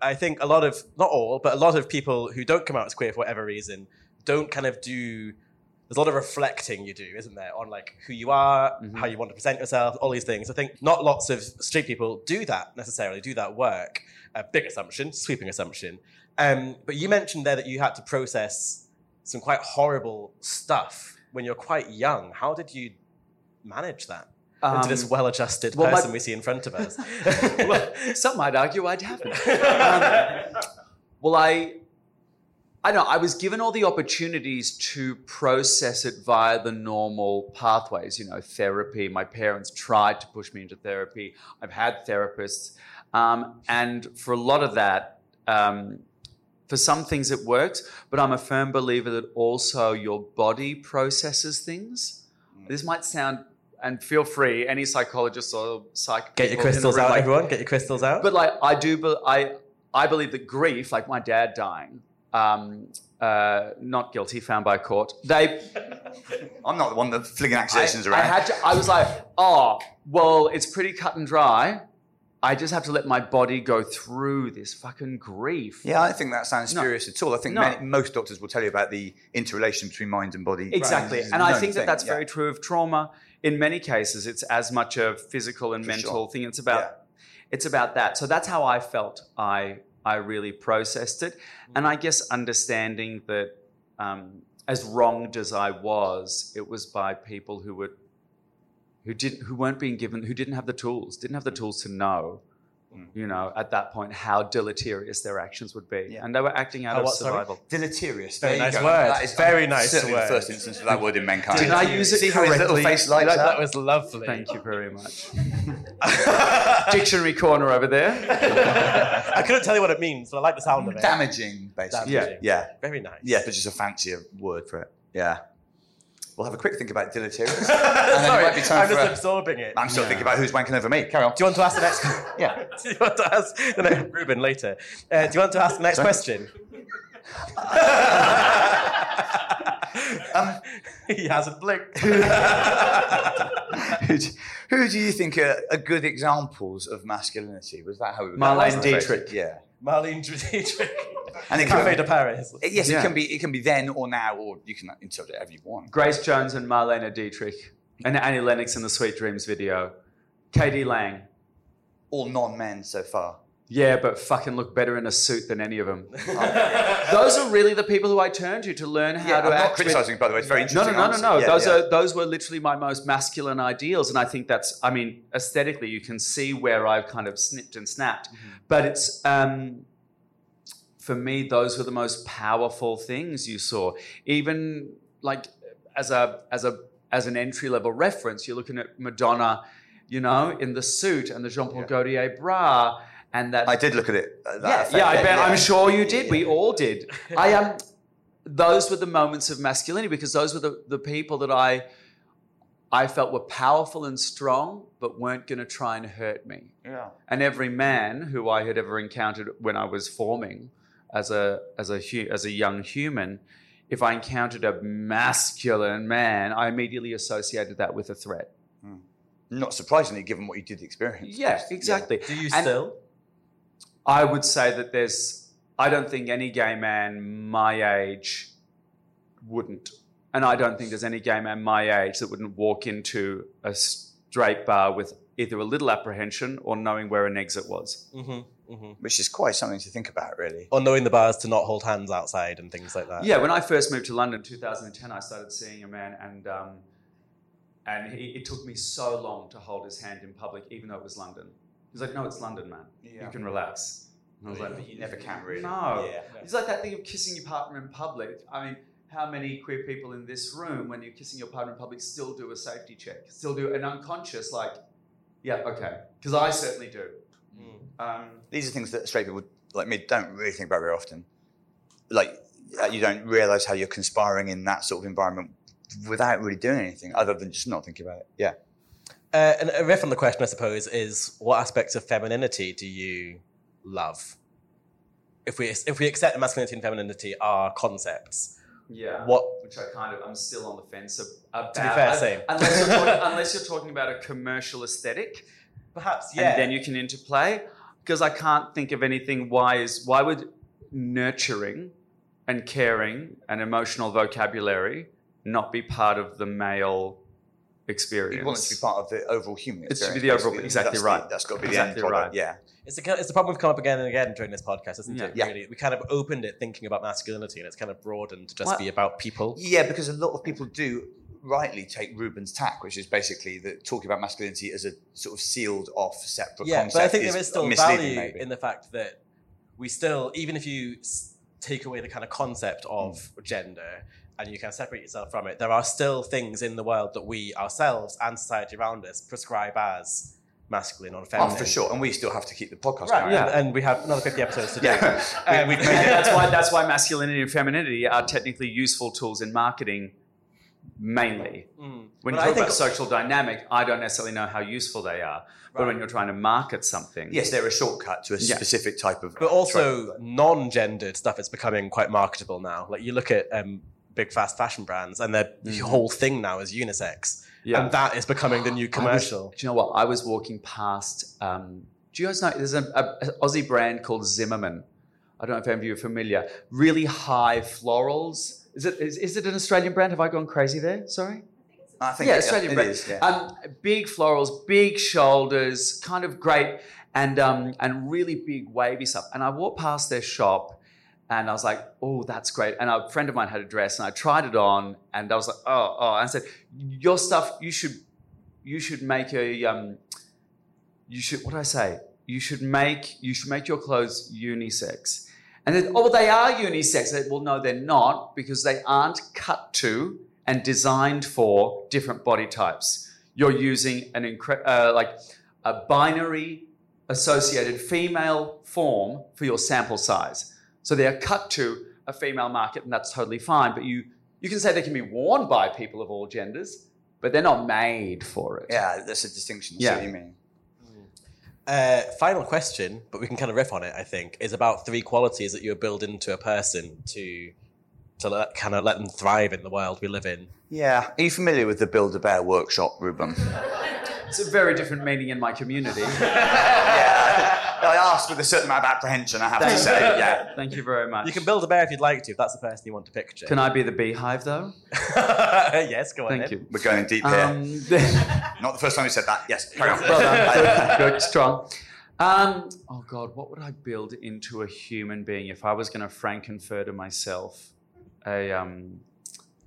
I think a lot of, not all, but a lot of people who don't come out as queer for whatever reason don't kind of do, there's a lot of reflecting you do, isn't there, on like who you are, mm-hmm. how you want to present yourself, all these things. I think not lots of straight people do that necessarily, do that work. A big assumption, sweeping assumption. Um, but you mentioned there that you had to process some quite horrible stuff when you're quite young. How did you manage that? Um, into this well-adjusted well, person my, we see in front of us. Well, some might argue I haven't. Um, well, I, I know I was given all the opportunities to process it via the normal pathways. You know, therapy. My parents tried to push me into therapy. I've had therapists, um, and for a lot of that, um, for some things it works. But I'm a firm believer that also your body processes things. Mm. This might sound. And feel free, any psychologist or psych. Get your crystals out, like, everyone. Get your crystals out. But like, I do, be- I, I believe that grief, like my dad dying, um, uh, not guilty, found by court. They. I'm not the one that's flinging accusations I, around. I had to. I was like, oh, well, it's pretty cut and dry. I just have to let my body go through this fucking grief. Yeah, I don't think that sounds no. serious at all. I think no. many, most doctors will tell you about the interrelation between mind and body. Exactly. Right. And I think that thing. that's yeah. very true of trauma. In many cases, it's as much a physical and For mental sure. thing. It's about, yeah. it's about that. So that's how I felt I I really processed it. And I guess understanding that um, as wronged as I was, it was by people who were who didn't, who weren't being given, who didn't have the tools, didn't have the tools to know, mm. you know, at that point, how deleterious their actions would be. Yeah. And they were acting out oh, of what, survival. Sorry? Deleterious. Very nice go. word. That is very nice word. The first instance of that word in Mankind. Did I use it correctly? Little face like that? that was lovely. Thank you very much. Dictionary corner over there. I couldn't tell you what it means, but I like the sound of it. Damaging, basically. Damaging. Yeah. yeah. Very nice. Yeah, but just a fancier word for it. Yeah. We'll have a quick think about deleterious. Sorry, I'm just a... absorbing it. I'm still yeah. thinking about who's wanking over me. Carry on. Do you want to ask the next? yeah. Do you want to ask the next Reuben later? Uh, do you want to ask the next Sorry? question? um, he hasn't blinked. who, do, who do you think are, are good examples of masculinity? Was that how it was? Marlene Dietrich. Yeah. Marlene Dietrich. And it Café de Paris. It, yes, yeah. it can be it can be then or now, or you can interpret it however you want. Grace Jones and Marlene Dietrich, and Annie Lennox in the Sweet Dreams video, k d. Lang. All non-men so far. Yeah, but fucking look better in a suit than any of them. Those are really the people who I turn to to learn how yeah, to I'm act. I'm not criticising, by the way. It's very interesting. No, no, no, no, no. Yeah, those yeah. are those were literally my most masculine ideals, and I think that's. I mean, aesthetically, you can see where I've kind of snipped and snapped, mm-hmm. but it's. Um, For me, those were the most powerful things you saw. Even like as a as a as an entry-level reference, you're looking at Madonna, you know, in the suit and the Jean-Paul yeah. Gaultier bra, and that. I did look at it. That yeah, effect. yeah, I bet. Yeah. I'm sure you did. We all did. I um, those were the moments of masculinity because those were the, the people that I I felt were powerful and strong, but weren't going to try and hurt me. Yeah. And every man who I had ever encountered when I was forming. As a as a hu- as a young human, if I encountered a masculine man, I immediately associated that with a threat. Mm. Not surprisingly, given what you did experience. Yeah, exactly. Yeah. Do you and still? I would say that there's. I don't think any gay man my age wouldn't, and I don't think there's any gay man my age that wouldn't walk into a straight bar with either a little apprehension or knowing where an exit was. Mm-hmm. Mm-hmm. Which is quite something to think about, really. Or knowing the bars to not hold hands outside and things like that. Yeah, when I first moved to London in two thousand ten, I started seeing a man and um, and he, it took me so long to hold his hand in public, even though it was London. He's like, no, it's London, man. Yeah. You can relax. And I was yeah, like, but you never can really. No. Yeah. It's like that thing of kissing your partner in public. I mean, how many queer people in this room, when you're kissing your partner in public, still do a safety check, still do an unconscious, like, yeah, okay. Because I certainly do. Mm. Um, These are things that straight people like me don't really think about very often. Like, you don't realise how you're conspiring in that sort of environment without really doing anything other than just not thinking about it. Yeah. Uh, and a riff on the question, I suppose, is what aspects of femininity do you love? If we if we accept that masculinity and femininity are concepts, yeah, what which I kind of I'm still on the fence about. To be fair, same. Unless you're talking, unless you're talking about a commercial aesthetic, perhaps, yeah, and then you can interplay because I can't think of anything. Why is why would nurturing and caring and emotional vocabulary not be part of the male experience? You want it to be part of the overall human experience. It should be the overall, exactly, that's right. The, that's got to be the exactly end product, right. Yeah. It's the, it's the problem we've come up again and again during this podcast, isn't yeah. it? Yeah. Really, we kind of opened it thinking about masculinity and it's kind of broadened to just well, be about people. Yeah, because a lot of people do rightly take Reuben's tack, which is basically that talking about masculinity as a sort of sealed off separate yeah, concept. Yeah, but I think there is still value maybe. in the fact that we still, even if you take away the kind of concept of mm. gender, and you can separate yourself from it, there are still things in the world that we ourselves and society around us prescribe as masculine or feminine. Oh, for sure. And we still have to keep the podcast right, going. Yeah. And, and we have another fifty episodes to do. Yeah. Um, we, we made it. That's why, that's why masculinity and femininity are technically useful tools in marketing mainly. Mm. When but you talk about social dynamic, I don't necessarily know how useful they are. But right. when you're trying to market something... Yes, they're a shortcut to a yeah. specific type of... But also trend. Non-gendered stuff is becoming quite marketable now. Like you look at... Um, big fast fashion brands and their mm. whole thing now is unisex yeah. and that is becoming the new commercial. Was, do you know what? I was walking past, um, do you guys know, there's an Aussie brand called Zimmermann. I don't know if any of you are familiar. Really high florals. Is it is, is it an Australian brand? Have I gone crazy there? Sorry? I think yeah, it, Australian it brand. Is, yeah. Um, big florals, big shoulders, kind of great and um, and really big wavy stuff. And I walked past their shop and I was like, oh, that's great. And a friend of mine had a dress and I tried it on and I was like, oh, oh. And I said, your stuff, you should you should make a, um, you should, what did I say? You should make, you should make your clothes unisex. And then, oh, well, they are unisex. I said, well, no, they're not because they aren't cut to and designed for different body types. You're using an incre- uh, like a binary associated female form for your sample size. So they are cut to a female market, and that's totally fine. But you, you can say they can be worn by people of all genders, but they're not made for it. Yeah, that's a distinction. Yeah. What do you mean? Uh, final question, but we can kind of riff on it, I think, is about three qualities that you build into a person to to let, kind of let them thrive in the world we live in. Yeah. Are you familiar with the Build-A-Bear workshop, Reuben? It's a very different meaning in my community. Yeah. I asked with a certain amount of apprehension, I have Thank to say. Yeah. Thank you very much. You can build a bear if you'd like to, if that's the person you want to picture. Can I be the beehive, though? Yes, go on Thank then. You. We're going deep um, here. Not the first time you said that. Yes, carry on. Well done. Good, strong. Um, oh, God, what would I build into a human being if I was going to Frankenfurter myself a um,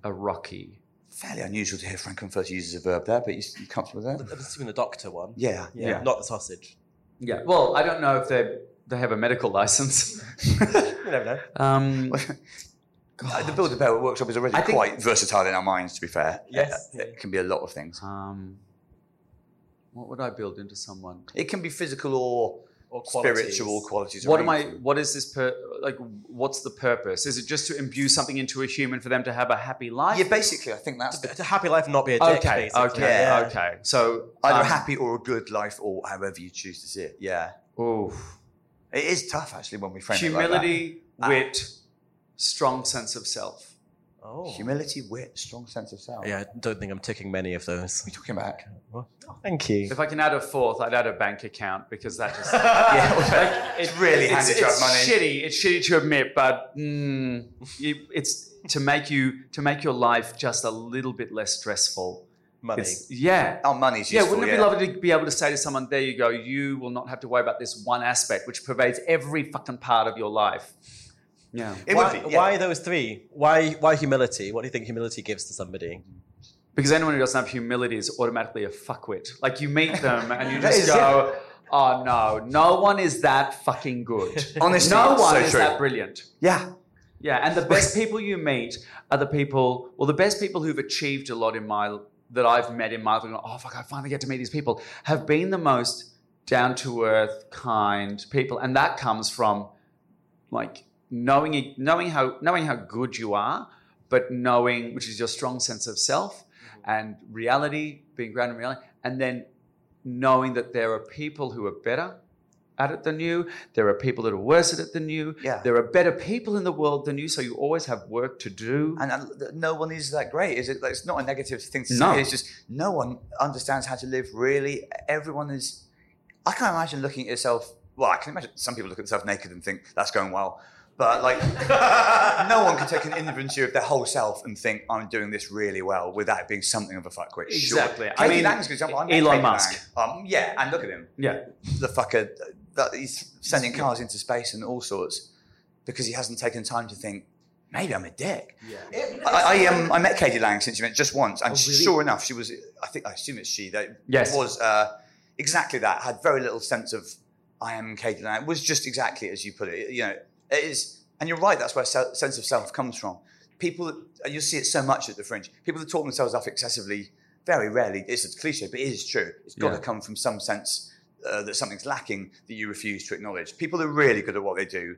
a Rocky? Fairly unusual to hear Frankenfurter used as a verb there, but you're comfortable with that? I'm assuming the doctor one. Yeah. Yeah. yeah. Not the sausage. Yeah, well, I don't know if they they have a medical license. You never know. Um, God. The Build-A-Bear workshop is already think, quite versatile in our minds, to be fair. Yes. It, it can be a lot of things. Um, what would I build into someone? It can be physical or, or qualities. Spiritual qualities. What am I? What is this? Per, like, what's the purpose? Is it just to imbue something into a human for them to have a happy life? Yeah, basically, I think that's... To, the, a happy life and not be a dick, okay, basically. Okay, yeah. okay. So... Either um, a happy or a good life, or however you choose to see it. Yeah. Ooh. It is tough, actually, when we frame humility, it like that. Humility, wit, ah. strong sense of self. Oh. Humility, wit, strong sense of self. Yeah, I don't think I'm ticking many of those. What are you talking about? What? Oh, thank you. If I can add a fourth, I'd add a bank account, because that just... yeah, well, like, it, really it's, handy to have money. It's shitty. It's shitty to admit, but mm, it, it's to make you to make your life just a little bit less stressful. Money. It's, yeah. Oh, money's useful, yeah. Wouldn't it be yeah. lovely to be able to say to someone, there you go, you will not have to worry about this one aspect, which pervades every fucking part of your life. Yeah. It why, would be, yeah. why those three? Why why humility? What do you think humility gives to somebody? Because anyone who doesn't have humility is automatically a fuckwit. Like you meet them and you just is, go, yeah. oh, no, no one is that fucking good. Honestly, no one so is true. that brilliant. Yeah. Yeah, and the best people you meet are the people, well, the best people who've achieved a lot in my, that I've met in my life, oh, fuck, I finally get to meet these people, have been the most down-to-earth, kind people. And that comes from, like, knowing knowing how knowing how good you are, but knowing, which is your strong sense of self and reality, being grounded in reality, and then knowing that there are people who are better at it than you, there are people that are worse at it than you, yeah. there are better people in the world than you, so you always have work to do. And uh, no one is that great, is it? Like, it's not a negative thing to no. say, it's just no one understands how to live, really. Everyone is... I can't imagine looking at yourself... Well, I can imagine some people look at themselves naked and think, that's going well. But, like, no one can take an inventory of their whole self and think, I'm doing this really well, without being something of a fuckwit. Exactly. Sure. I mean, Lang's good example. I'm Elon Musk. Um, yeah, and look at him. Yeah. The fucker, that he's sending cars into space and all sorts because he hasn't taken time to think, maybe I'm a dick. Yeah. It, I, I, um, I met k d. Lang since you met just once, and oh, really? sure enough, she was, I think, I assume it's she, that yes. was... Uh, Exactly that. Had very little sense of I am k d. lang. It was just exactly as you put it. You know, it is, and you're right. That's where se- sense of self comes from. People, and you'll see it so much at the Fringe. People that talk themselves up excessively, very rarely. It's a cliche, but it is true. It's got yeah. to come from some sense uh, that something's lacking that you refuse to acknowledge. People that are really good at what they do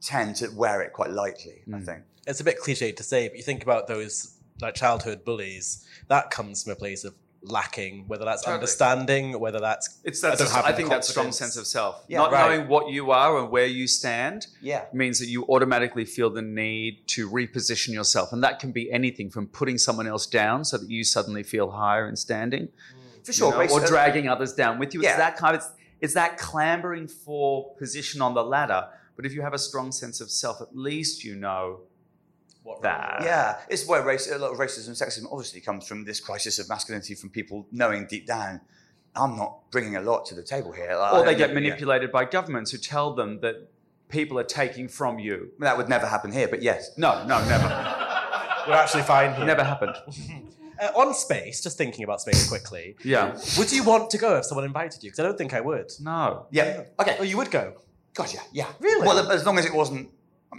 tend to wear it quite lightly. Mm. I think it's a bit cliche to say, but you think about those like childhood bullies. That comes from a place of lacking, whether that's totally. understanding, whether that's it's that I, don't have I think that strong sense of self, yeah, not right. knowing what you are and where you stand, yeah. means that you automatically feel the need to reposition yourself, and that can be anything from putting someone else down so that you suddenly feel higher in standing, mm. for sure, you know, or dragging others down with you. Yeah. It's that kind of it's, it's that clambering for position on the ladder. But if you have a strong sense of self, at least you know. What that. Yeah, it's where race, a lot of racism and sexism obviously comes from this crisis of masculinity, from people knowing deep down, I'm not bringing a lot to the table here. Like, or they get manipulated yeah. by governments who tell them that people are taking from you. That would never happen here, but yes. No, no, never. We're actually fine here. Never happened. Uh, on space, just thinking about space quickly. Yeah. Would you want to go if someone invited you? Because I don't think I would. No. Yeah. Okay. Oh, you would go? God, yeah. Yeah. Really? Well, as long as it wasn't...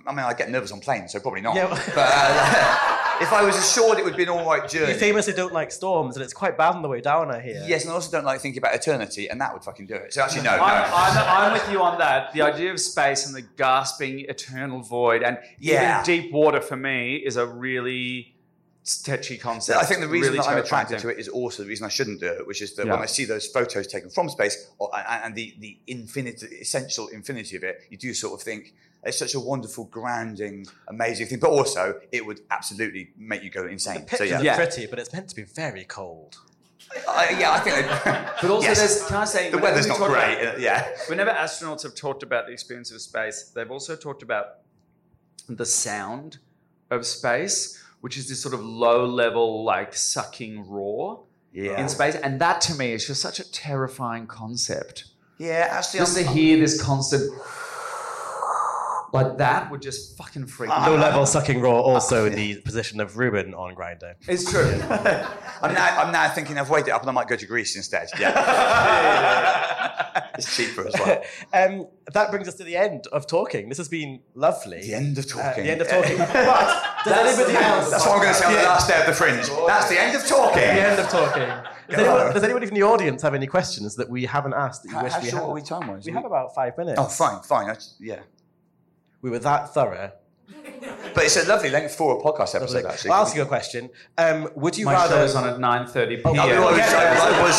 I mean, I get nervous on planes, so probably not. Yeah. But uh, if I was assured it would be an all right journey. You famously don't like storms, and it's quite bad on the way down, I hear. Yes, and I also don't like thinking about eternity, and that would fucking do it. So actually, no. I'm, no. I'm, I'm with you on that. The idea of space and the gasping eternal void, and yeah. even deep water for me is a really sketchy concept. I think the reason really that I'm attracted to it is also the reason I shouldn't do it, which is that yeah. when I see those photos taken from space, or, and the, the infinite, essential infinity of it, you do sort of think, it's such a wonderful, grounding, amazing thing. But also, it would absolutely make you go insane. The pictures so, yeah. yeah. pretty, but it's meant to be very cold. Uh, yeah, I think... But also, yes. there's, can I say... The weather's not great, about, yeah. Whenever astronauts have talked about the experience of space, they've also talked about the sound of space, which is this sort of low-level, like, sucking roar yeah. in space. And that, to me, is just such a terrifying concept. Yeah, actually... Just I'm, to hear this constant... Like that would just fucking freak me out. Low level sucking roar, also in the position of Reuben on Grindr. It's true. I'm now I'm now thinking I've weighed it up and I might go to Greece instead. Yeah. yeah, yeah, yeah. It's cheaper as well. um, that brings us to the end of talking. This has been lovely. The end of talking. Uh, the end of talking. But does that's anybody else? That's what I'm going to say on the last day of the Fringe. That's the end of talking. The end of talking. Does anyone, does anybody from the audience have any questions that we haven't asked that you how, wish how we had? How short are we time wise? We have about five minutes. Oh, fine, fine. I, yeah. We were that thorough. But it's a lovely length for a podcast episode, lovely. Actually. I'll ask you a question. Um, would you My rather... My show is on at nine thirty p.m. Oh, yeah. we'll, get I was...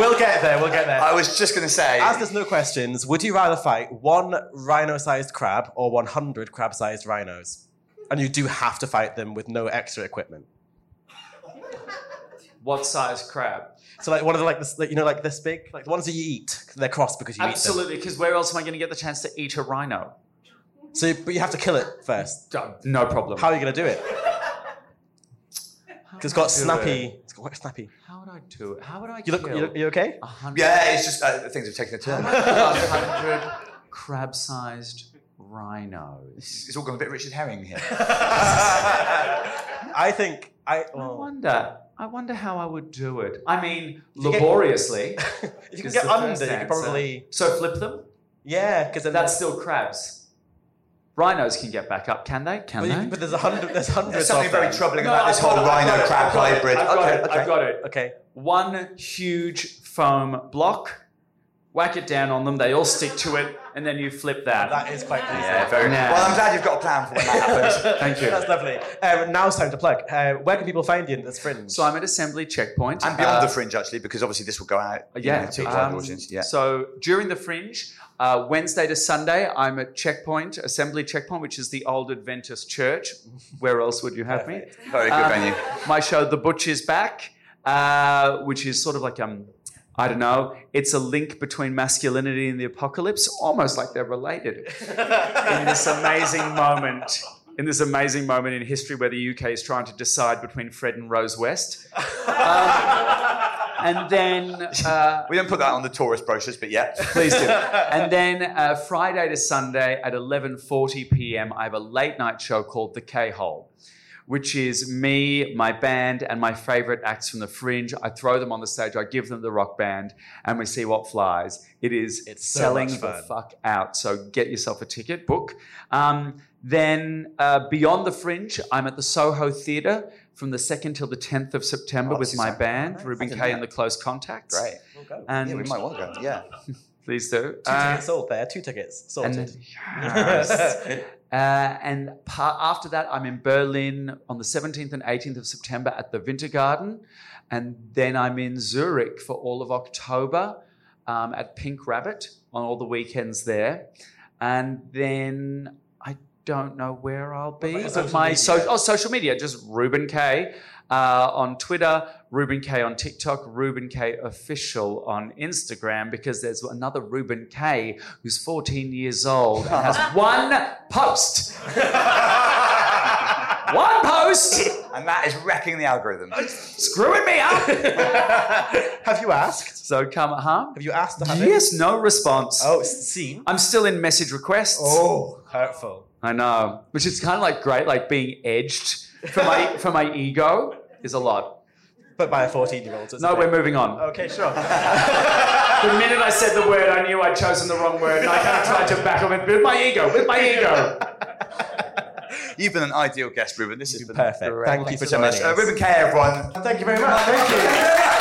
we'll get there, we'll get there. I was just going to say... As there's no questions, would you rather fight one rhino-sized crab or one hundred crab-sized rhinos? And you do have to fight them with no extra equipment. What size crab? So like one of the like this, you know, like this big? Like the ones that you eat, they're cross because you Absolutely, eat them. Absolutely, because where else am I going to get the chance to eat a rhino? So, but you have to kill it first. No problem. How are you going to do it? Because it's got snappy. It? It's got quite snappy. How would I do it? How would I you look, kill? You okay? one hundred Yeah, it's just uh, things have taken a turn. one hundred crab-sized rhinos. It's, it's all gone a bit Richard Herring here. I think I. Oh. No wonder. I wonder how I would do it. I mean, laboriously. If you can get under, you could probably... So flip them? Yeah, because then that's still crabs. Rhinos can get back up, can they? Can well, they? But there's a hundred. There's hundreds. There's something of very them. troubling no, about I've this whole rhino-crab hybrid. I've got it. I've got it. Okay. One huge foam block. Whack it down on them. They all stick to it, and then you flip that. That is quite pleasing. Yeah, very nice. Well, I'm glad you've got a plan for when that happens. Thank you. That's lovely. Um, now it's time to plug. Uh, where can people find you at this Fringe? So I'm at Assembly Checkpoint. And beyond uh, the Fringe, actually, because obviously this will go out yeah, you know, to the um, audience. Yeah. So during the Fringe, uh, Wednesday to Sunday, I'm at Checkpoint, Assembly Checkpoint, which is the old Adventist church. Where else would you have Perfect. me? Very good um, venue. My show, The Butch is Back, uh, which is sort of like... um. I don't know. It's a link between masculinity and the apocalypse, almost like they're related. in this amazing moment, in this amazing moment in history where the U K is trying to decide between Fred and Rose West. Um, and then... Uh, we don't put that on the tourist brochures, but yeah. Please do. And then uh, Friday to Sunday at eleven forty p.m, I have a late night show called The K-Hole, which is me, my band, and my favourite acts from the Fringe. I throw them on the stage, I give them the rock band, and we see what flies. It is it's selling so the fuck out, so get yourself a ticket, book. Um, then uh, beyond the Fringe, I'm at the Soho Theatre from the second till the tenth of September oh, with my band, nice. Reuben Kaye and the Close Contacts. Great. We'll go. And yeah, we might want to go, yeah. Please do. Two uh, tickets sold there, two tickets sorted. And, yes. uh, and pa- after that, I'm in Berlin on the seventeenth and eighteenth of September at the Winter Garden. And then I'm in Zurich for all of October um, at Pink Rabbit on all the weekends there. And then I don't know where I'll be. But social my so- oh, social media, just Reuben Kaye. Uh, on Twitter, Reuben Kaye on TikTok, Reuben Kaye Official on Instagram, because there's another Reuben Kaye who's fourteen years old and has one post. One post! And that is wrecking the algorithm. Screwing me up! Have you asked? So come, huh? Have you asked to have it? Yes, no response. Oh, see? I'm still in message requests. Oh, hurtful. I know, which is kind of like great, like being edged. For my for my ego is a lot. But by a fourteen-year-old, isn't No, it? We're moving on. Okay, sure. The minute I said the word, I knew I'd chosen the wrong word, and I kind of tried to back up it with my ego, with my ego. You've been an ideal guest, Reuben. This has been perfect. Great. Thank you for so much. Uh, Reuben Kaye, everyone. Thank you very much. Thank you.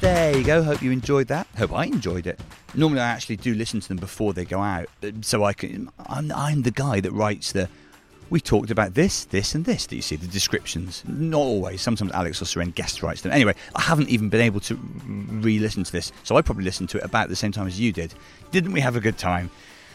There you go. Hope you enjoyed that. Hope I enjoyed it. Normally I actually do listen to them before they go out, so I can, I'm, I'm the guy that writes the, we talked about this, this and this, that you see, the descriptions. Not always, sometimes Alex or Seren guest writes them. Anyway, I haven't even been able to re-listen to this, so I probably listened to it about the same time as you did. Didn't we have a good time?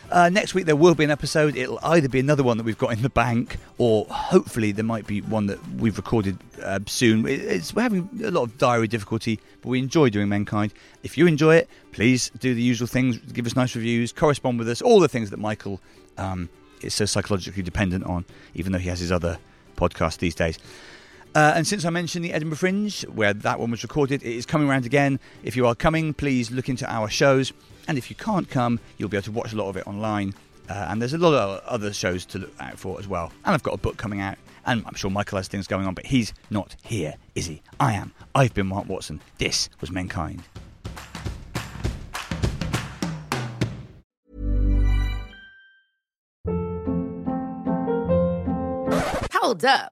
Uh, next week there will be an episode. It'll either be another one that we've got in the bank, or hopefully there might be one that we've recorded uh, soon. It's, we're having a lot of diary difficulty, but we enjoy doing Mankind. If you enjoy it, please do the usual things. Give us nice reviews, correspond with us, all the things that Michael um, is so psychologically dependent on, even though he has his other podcast these days. Uh, and since I mentioned the Edinburgh Fringe, where that one was recorded, it is coming around again. If you are coming, please look into our shows. And if you can't come, you'll be able to watch a lot of it online. Uh, and there's a lot of other shows to look out for as well. And I've got a book coming out. And I'm sure Michael has things going on, but he's not here, is he? I am. I've been Mark Watson. This was Mankind. Hold up.